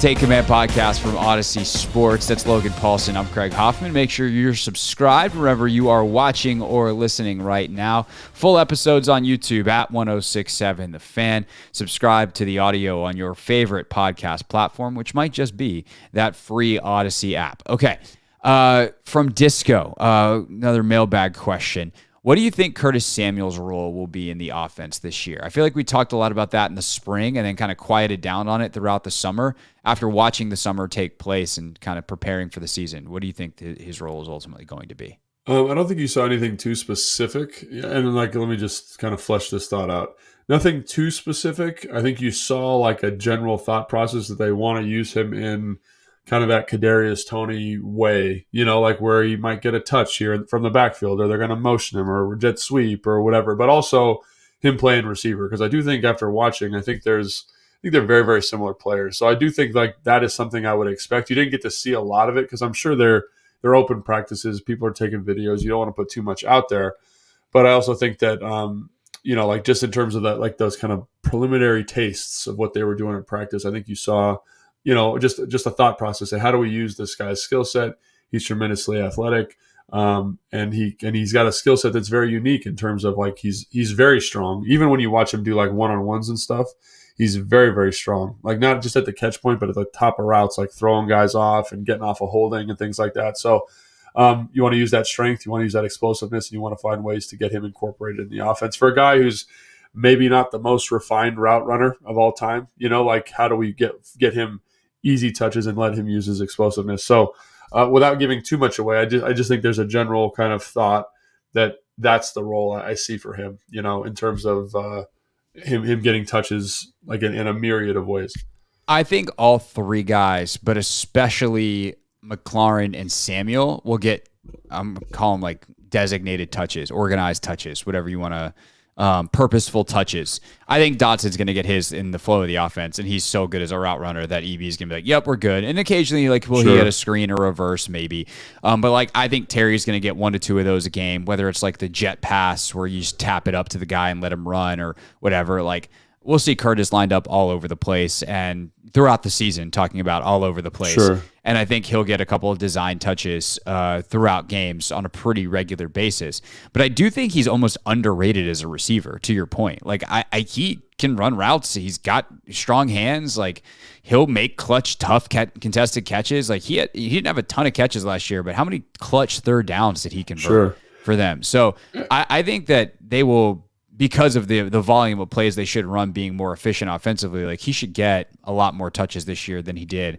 Take Command podcast from Odyssey Sports. That's Logan Paulson. I'm Craig Hoffman. Make sure you're subscribed wherever you are watching or listening right now. Full episodes on YouTube at 1067 The Fan. Subscribe to the audio on your favorite podcast platform, which might just be that free Odyssey app. Okay. From Disco, another mailbag question. What do you think Curtis Samuel's role will be in the offense this year? I feel like we talked a lot about that in the spring and then kind of quieted down on it throughout the summer after watching the summer take place and kind of preparing for the season. What do you think his role is ultimately going to be? I don't think you saw anything too specific. And let me just kind of flesh this thought out. Nothing too specific. I think you saw a general thought process that they want to use him in kind of that Kadarius Toney way, where he might get a touch here from the backfield, or they're going to motion him or jet sweep or whatever, but also him playing receiver. Because I do think after watching, I think they're very, very similar players. So I do think that is something I would expect. You didn't get to see a lot of it because I'm sure they're open practices. People are taking videos. You don't want to put too much out there. But I also think that, just in terms of that, those kind of preliminary tastes of what they were doing in practice, I think you saw just a thought process of how do we use this guy's skill set? He's tremendously athletic, and he's got a skill set that's very unique in terms of he's very strong. Even when you watch him do one-on-ones and stuff, he's very, very strong. Not just at the catch point, but at the top of routes, throwing guys off and getting off a holding and things like that. So you want to use that strength, you want to use that explosiveness, and you want to find ways to get him incorporated in the offense for a guy who's maybe not the most refined route runner of all time. How do we get him easy touches and let him use his explosiveness. So without giving too much away, I just think there's a general kind of thought that's the role I see for him, in terms of him getting touches in a myriad of ways. I think all three guys, but especially McLaren and Samuel will get, I'm calling designated touches, organized touches, whatever you want to, purposeful touches. I think Dotson's going to get his in the flow of the offense, and he's so good as a route runner that EB's going to be yep, we're good. And occasionally, he get a screen or reverse maybe. But I think Terry's going to get 1 to 2 of those a game, whether it's the jet pass where you just tap it up to the guy and let him run or whatever. We'll see Curtis lined up all over the place and throughout the season talking about all over the place. Sure. And I think he'll get a couple of design touches throughout games on a pretty regular basis. But I do think he's almost underrated as a receiver, to your point. He can run routes. He's got strong hands. He'll make clutch, tough contested catches. He didn't have a ton of catches last year, but how many clutch third downs did he convert for them? So I think that they will, because of the volume of plays they should run being more efficient offensively, he should get a lot more touches this year than he did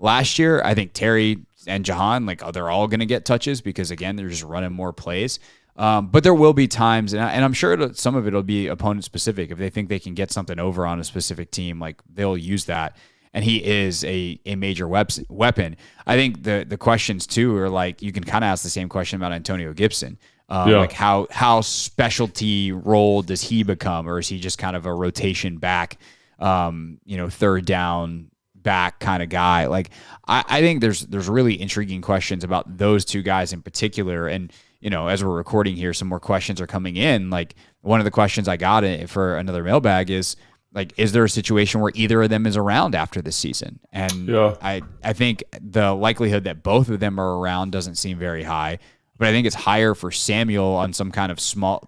last year. I think Terry and Jahan, they're all going to get touches because, again, they're just running more plays. But there will be times, and I'm sure some of it will be opponent-specific. If they think they can get something over on a specific team, like they'll use that. And he is a major weapon. I think the questions, too, are like, you can kind of ask the same question about Antonio Gibson. Like how specialty role does he become? Or is he just kind of a rotation back, third down back kind of guy? Like, I think there's really intriguing questions about those two guys in particular. And, as we're recording here, some more questions are coming in. Like, one of the questions I got for another mailbag is, like, is there a situation where either of them is around after this season? And I think the likelihood that both of them are around doesn't seem very high, but I think it's higher for Samuel on some kind of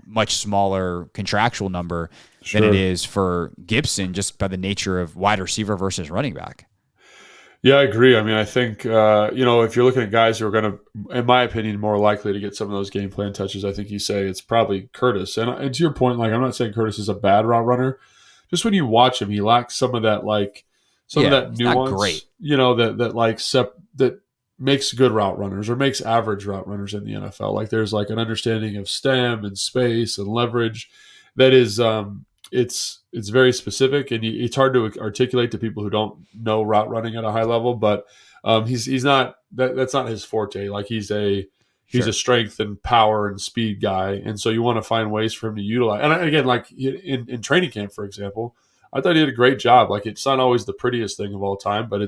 much smaller contractual number than it is for Gibson, just by the nature of wide receiver versus running back. Yeah, I agree. I mean, I think, if you're looking at guys who are going to, in my opinion, more likely to get some of those game plan touches, I think you say it's probably Curtis. And to your point, like, I'm not saying Curtis is a bad route runner. Just when you watch him, he lacks some of that, like, of that nuance, that makes good route runners or makes average route runners in the NFL. Like, there's like an understanding of stem and space and leverage that is, it's very specific, and it's hard to articulate to people who don't know route running at a high level, but he's not, that's not his forte. Like, he's a strength and power and speed guy. And so you want to find ways for him to utilize. And again, like in training camp, for example, I thought he did a great job. Like, it's not always the prettiest thing of all time, but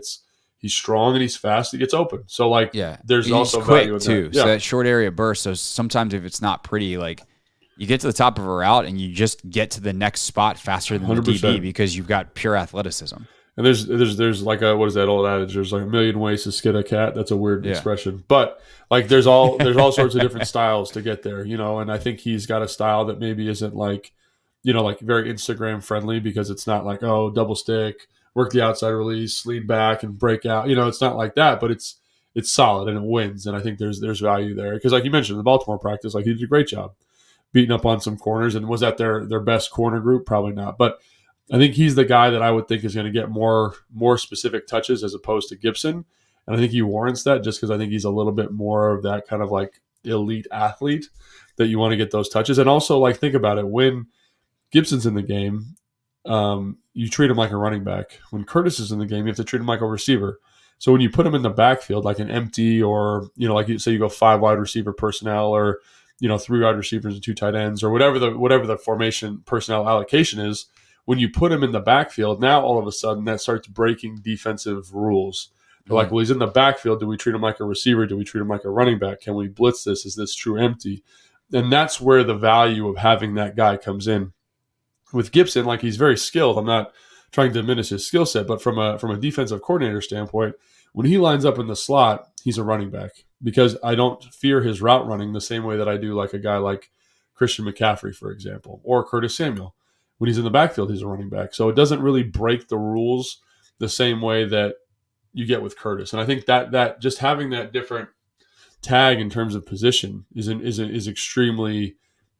he's strong and he's fast. He gets open. So like, there's also value in too. That. Yeah. So that short area burst. So sometimes if it's not pretty, like, you get to the top of a route and you just get to the next spot faster than 100%. The DB because you've got pure athleticism. And there's like what is that old adage? There's like a million ways to skin a cat. That's a weird expression, but like there's all sorts of different styles to get there, And I think he's got a style that maybe isn't like, like very Instagram friendly, because it's not like, oh, double stick, work the outside release, lean back and break out. It's not like that, but it's solid and it wins. And I think there's value there because, like you mentioned, the Baltimore practice, like he did a great job beating up on some corners. And was that their best corner group? Probably not, but I think he's the guy that I would think is going to get more specific touches as opposed to Gibson. And I think he warrants that just because I think he's a little bit more of that kind of like elite athlete that you want to get those touches. And also, like, think about it. When Gibson's in the game, you treat him like a running back. When Curtis is in the game, you have to treat him like a receiver. So when you put him in the backfield, like an empty or, like you say you go 5 wide receiver personnel or, 3 wide receivers and 2 tight ends or whatever the formation personnel allocation is, when you put him in the backfield, now all of a sudden that starts breaking defensive rules. They're like, well, he's in the backfield. Do we treat him like a receiver? Do we treat him like a running back? Can we blitz this? Is this true empty? And that's where the value of having that guy comes in. With Gibson, like, he's very skilled. I'm not trying to diminish his skill set, but from a defensive coordinator standpoint, when he lines up in the slot, he's a running back because I don't fear his route running the same way that I do like a guy like Christian McCaffrey, for example, or Curtis Samuel. When he's in the backfield, he's a running back. So it doesn't really break the rules the same way that you get with Curtis. And I think that just having that different tag in terms of position is extremely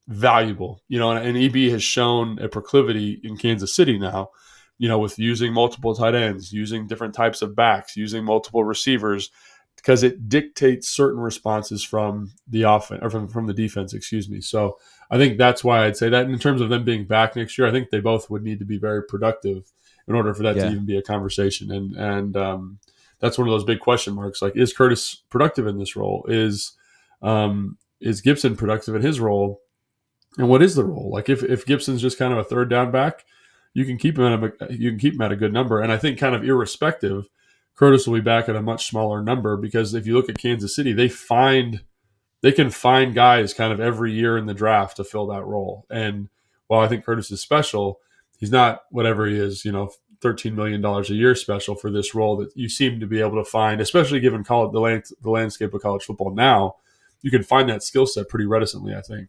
valuable. And EB has shown a proclivity in Kansas City now, with using multiple tight ends, using different types of backs, using multiple receivers, because it dictates certain responses from the offense or from the defense, excuse me. So I think that's why I'd say that in terms of them being back next year, I think they both would need to be very productive in order for that to even be a conversation. And that's one of those big question marks. Like, is Curtis productive in this role? Is Gibson productive in his role? And what is the role? Like, if Gibson's just kind of a third down back, you can keep him at a good number. And I think kind of irrespective, Curtis will be back at a much smaller number because if you look at Kansas City, they can find guys kind of every year in the draft to fill that role. And while I think Curtis is special, he's not whatever he is, $13 million a year special for this role that you seem to be able to find, especially given the landscape of college football now. You can find that skill set pretty reticently, I think.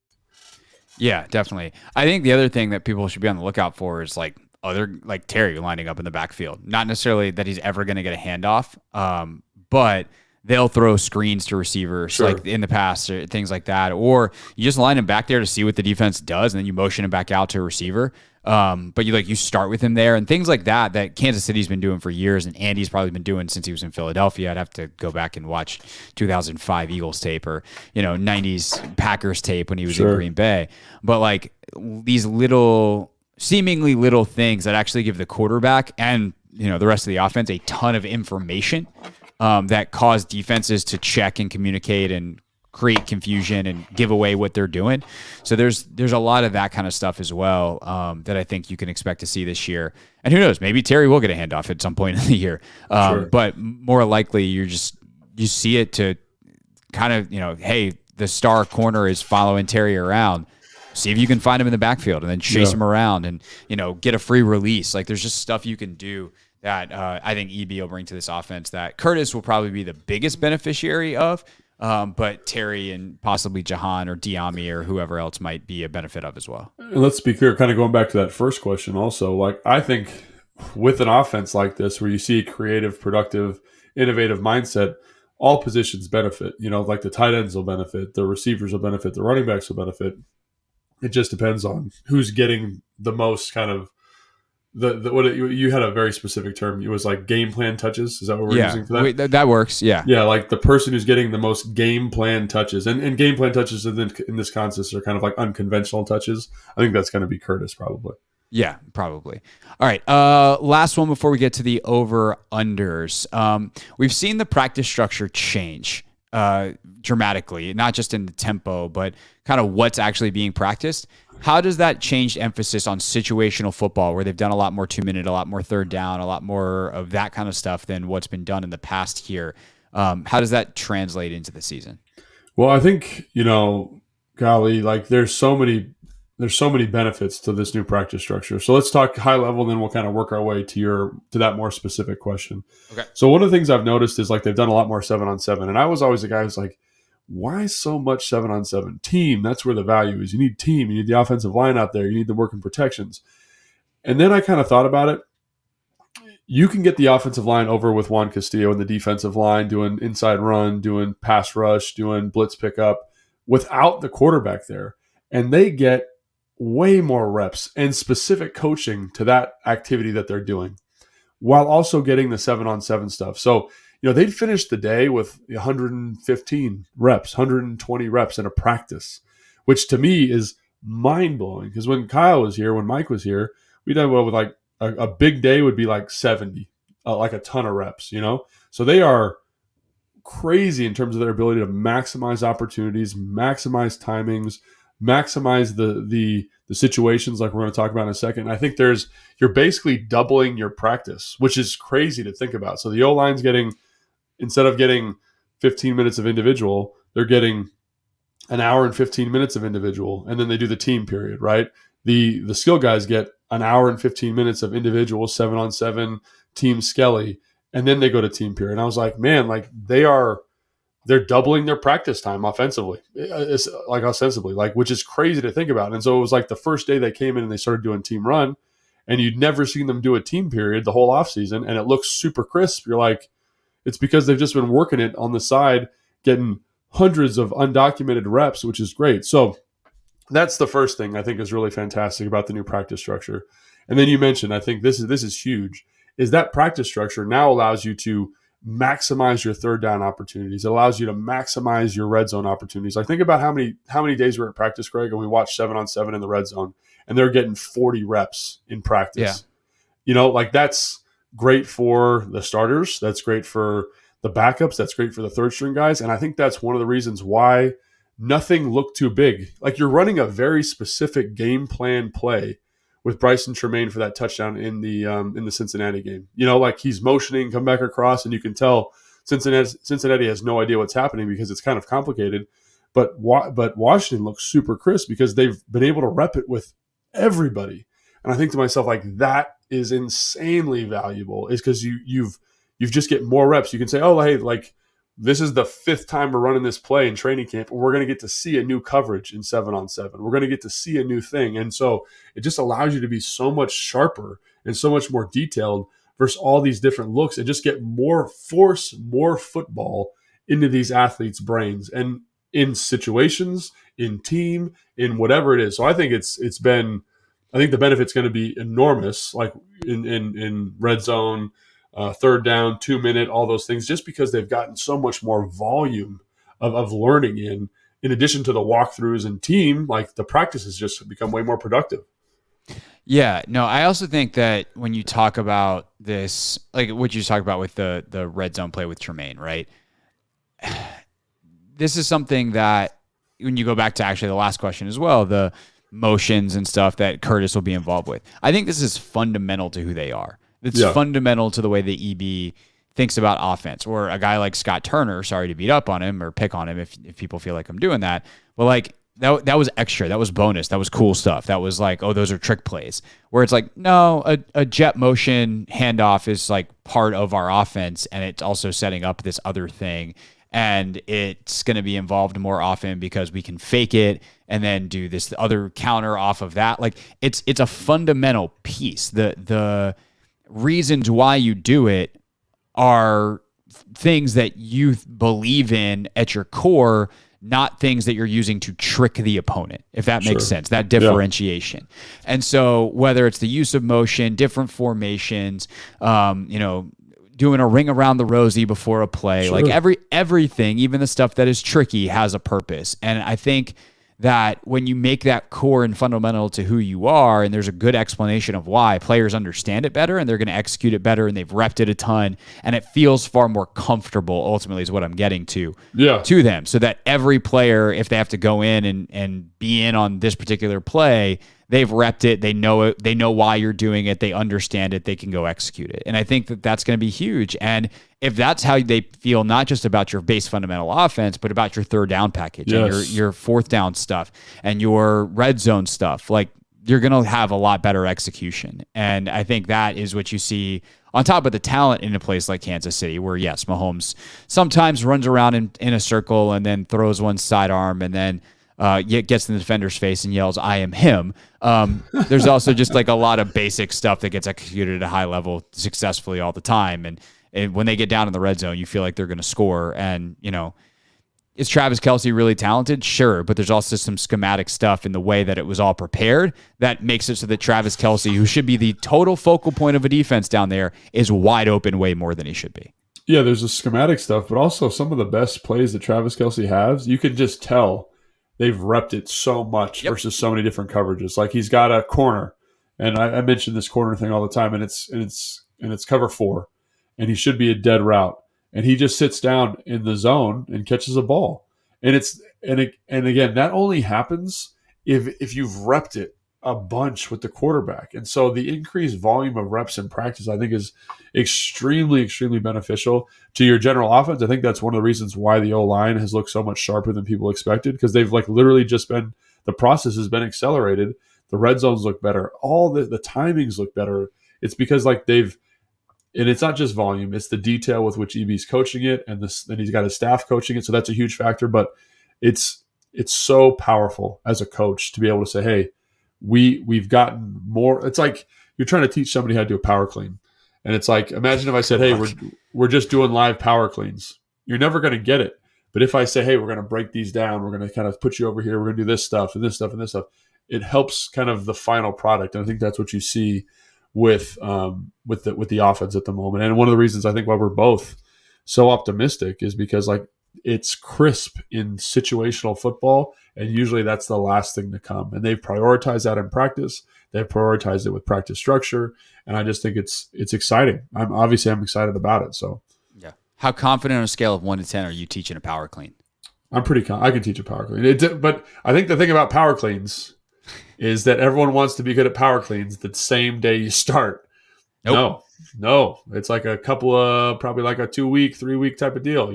Yeah, definitely. I think the other thing that people should be on the lookout for is like Terry lining up in the backfield. Not necessarily that he's ever going to get a handoff, but they'll throw screens to receivers like in the past or things like that. Or you just line him back there to see what the defense does, and then you motion him back out to a receiver. But you start with him there and things like that, that Kansas City's been doing for years. And Andy's probably been doing since he was in Philadelphia. I'd have to go back and watch 2005 Eagles tape or, 90s Packers tape when he was in Green Bay. But like these seemingly little things that actually give the quarterback and, the rest of the offense a ton of information, that cause defenses to check and communicate and create confusion and give away what they're doing. So there's a lot of that kind of stuff as well, that I think you can expect to see this year. And who knows, maybe Terry will get a handoff at some point in the year. But more likely you see it to kind of, hey, the star corner is following Terry around. See if you can find him in the backfield and then chase him around and, get a free release. Like there's just stuff you can do that I think EB will bring to this offense that Curtis will probably be the biggest beneficiary of. But Terry and possibly Jahan or Diami or whoever else might be a benefit of as well. And let's be clear, kind of going back to that first question also, I think with an offense like this where you see creative, productive, innovative mindset, all positions benefit. The tight ends will benefit, the receivers will benefit, the running backs will benefit. It just depends on who's getting the most kind of you had a very specific term. It was like game plan touches. Is that what we're using for that? Wait, that works. Yeah. Yeah. Like the person who's getting the most game plan touches and game plan touches in this concept are kind of like unconventional touches. I think that's going to be Curtis probably. Yeah, probably. All right. Last one before we get to the over unders. We've seen the practice structure change dramatically, not just in the tempo, but kind of what's actually being practiced. How does that change emphasis on situational football where they've done a lot more 2-minute, a lot more third down, a lot more of that kind of stuff than what's been done in the past here? How does that translate into the season? Well, I think, there's so many benefits to this new practice structure. So let's talk high level, then we'll kind of work our way to that more specific question. Okay. So one of the things I've noticed is they've done a lot more 7-on-7. And I was always the guy who's like, why so much 7-on-7? Team, that's where the value is. You need team. You need the offensive line out there. You need the work in protections. And then I kind of thought about it. You can get the offensive line over with Juan Castillo and the defensive line doing inside run, doing pass rush, doing blitz pickup without the quarterback there. And they get way more reps and specific coaching to that activity that they're doing while also getting the 7-on-7 stuff. So they'd finish the day with 115 reps, 120 reps in a practice, which to me is mind-blowing. Because when Kyle was here, when Mike was here, we'd have with a big day would be 70, like a ton of reps, So they are crazy in terms of their ability to maximize opportunities, maximize timings, maximize the situations like we're going to talk about in a second. I think you're basically doubling your practice, which is crazy to think about. So the O-line's getting... Instead of getting 15 minutes of individual, they're getting an hour and 15 minutes of individual, and then they do the team period, right? The skill guys get an hour and 15 minutes of individual 7-on-7 team Skelly, and then they go to team period. And I was like, man, they're doubling their practice time offensively, ostensibly, which is crazy to think about. And so it was the first day they came in and they started doing team run, and you'd never seen them do a team period the whole offseason, and it looks super crisp. You're like, it's because they've just been working it on the side, getting hundreds of undocumented reps, which is great. So that's the first thing I think is really fantastic about the new practice structure. And then you mentioned, I think this is huge, is that practice structure now allows you to maximize your third down opportunities. It allows you to maximize your red zone opportunities. Think about how many days we're at practice, Craig, and we watched 7-on-7 in the red zone, and they're getting 40 reps in practice. Yeah. That's great for the starters. That's great for the backups. That's great for the third string guys. And I think that's one of the reasons why nothing looked too big. You're running a very specific game plan play with Bryson Tremaine for that touchdown in the Cincinnati game. He's motioning, come back across, and you can tell Cincinnati has no idea what's happening because it's kind of complicated. But Washington looks super crisp because they've been able to rep it with everybody. And I think to myself, that is insanely valuable is because you've just get more reps. You can say, oh, hey, like this is the fifth time we're running this play in training camp. We're going to get to see a new coverage in 7-on-7. We're going to get to see a new thing. And so it just allows you to be so much sharper and so much more detailed versus all these different looks and just get more force, more football into these athletes' brains and in situations, in team, in whatever it is. So I think it's been, I think the benefit's going to be enormous, like in red zone, third down, 2-minute, all those things, just because they've gotten so much more volume of learning in addition to the walkthroughs and team, like the practices just become way more productive. Yeah, no, I also think that when you talk about this, like what you talk about with the red zone play with Tremaine, right? This is something that when you go back to actually the last question as well, the motions and stuff that Curtis will be involved with. I think this is fundamental to who they are. It's fundamental to the way the EB thinks about offense, or a guy like Scott Turner, sorry to beat up on him or pick on him if people feel like I'm doing that. But like that was extra. That was bonus. That was cool stuff. That was like, oh, those are trick plays where it's like, no, a jet motion handoff is like part of our offense. And it's also setting up this other thing. And it's going to be involved more often because we can fake it and then do this other counter off of that. Like it's a fundamental piece. The reasons why you do it are things that you believe in at your core, not things that you're using to trick the opponent, if that makes sense, that differentiation. Yeah. And so whether it's the use of motion, different formations, doing a ring around the rosy before a play, like everything, even the stuff that is tricky has a purpose. And I think that when you make that core and fundamental to who you are, and there's a good explanation of why, players understand it better and they're going to execute it better and they've repped it a ton and it feels far more comfortable ultimately is what I'm getting to them. So that every player, if they have to go in and be in on this particular play, they've repped it. They know it. They know why you're doing it. They understand it. They can go execute it. And I think that that's going to be huge. And if that's how they feel, not just about your base fundamental offense, but about your third down package and your fourth down stuff and your red zone stuff, like you're going to have a lot better execution. And I think that is what you see on top of the talent in a place like Kansas City, where yes, Mahomes sometimes runs around in a circle and then throws one sidearm and then gets in the defender's face and yells, "I am him." There's also just like a lot of basic stuff that gets executed at a high level successfully all the time. And when they get down in the red zone, you feel like they're going to score. And, is Travis Kelce really talented? Sure. But there's also some schematic stuff in the way that it was all prepared that makes it so that Travis Kelce, who should be the total focal point of a defense down there, is wide open way more than he should be. Yeah, there's the schematic stuff, but also some of the best plays that Travis Kelce has, you can just tell they've repped it so much versus so many different coverages. Like he's got a corner, and I mention this corner thing all the time, and it's cover 4, and he should be a dead route, and he just sits down in the zone and catches a ball, and again that only happens if you've repped it a bunch with the quarterback, and so the increased volume of reps in practice I think is extremely, extremely beneficial to your general offense. I think that's one of the reasons why the O-line has looked so much sharper than people expected, because they've like literally just been, the process has been accelerated. The red zones look better. All the timings look better. It's because like they've, and it's not just volume, it's the detail with which EB's coaching it, and this, then he's got his staff coaching it. So that's a huge factor, but it's so powerful as a coach to be able to say, hey, we've gotten more. It's like you're trying to teach somebody how to do a power clean. And it's like, imagine if I said, hey, we're just doing live power cleans. You're never going to get it. But if I say, hey, we're going to break these down, we're going to kind of put you over here, we're going to do this stuff and this stuff and this stuff, it helps kind of the final product. And I think that's what you see with the offense at the moment. And one of the reasons I think why we're both so optimistic is because like it's crisp in situational football, and usually that's the last thing to come. And they've prioritized that in practice. They've prioritized it with practice structure, and I just think it's exciting. I'm excited about it. So, yeah. How confident on a scale of 1 to 10 are you teaching a power clean? I'm pretty I can teach a power clean. But I think the thing about power cleans is that everyone wants to be good at power cleans the same day you start. Nope. No, it's like a couple of, probably like a 2-week, 3-week type of deal.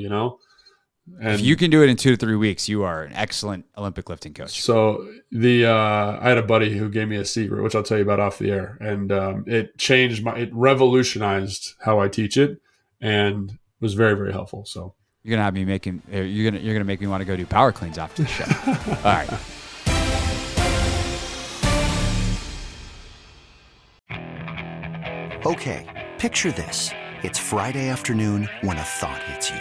And if you can do it in 2 to 3 weeks, you are an excellent Olympic lifting coach. So I had a buddy who gave me a secret, which I'll tell you about off the air, and it revolutionized how I teach it, and was very, very helpful. So you're gonna have me making, you're gonna make me want to go do power cleans after the show. All right. Okay, picture this. It's Friday afternoon when a thought hits you.